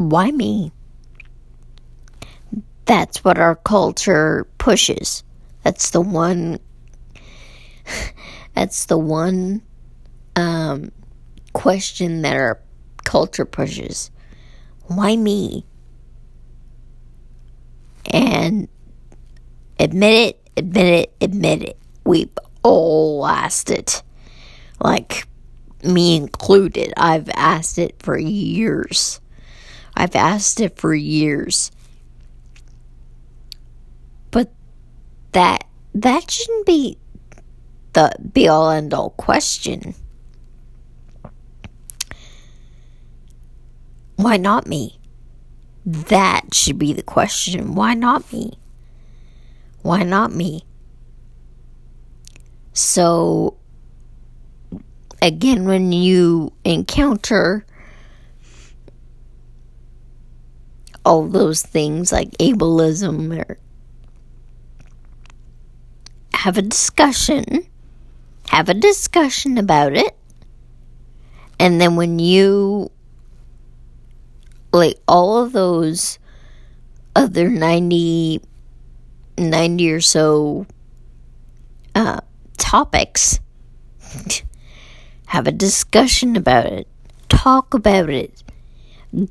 Why me? That's what our culture pushes. That's the one question that our culture pushes. Why me? And admit it. We've all asked it. Like, me included. I've asked it for years. But that shouldn't be the be-all, end-all question. Why not me? That should be the question. Why not me? Why not me? So, again, when you encounter all those things like ableism, or have a discussion about it. And then when you, like, all of those other 90 or so topics, have a discussion about it. Talk about it.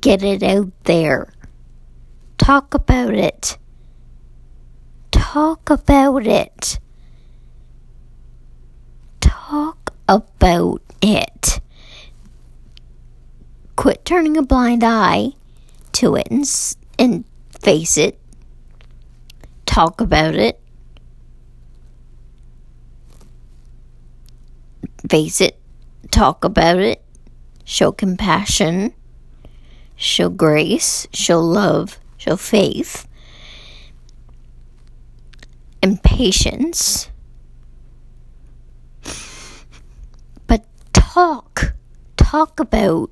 Get it out there. Talk about it. Quit turning a blind eye to it and face it. Talk about it. Face it. Talk about it. Show compassion. Show grace. Show love. Show faith. And patience. But talk about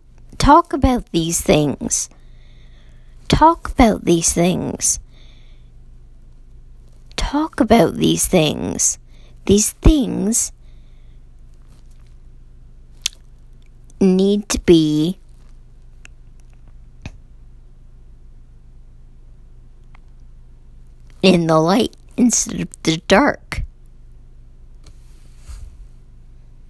these things. Talk about these things. These things need to be in the light instead of the dark.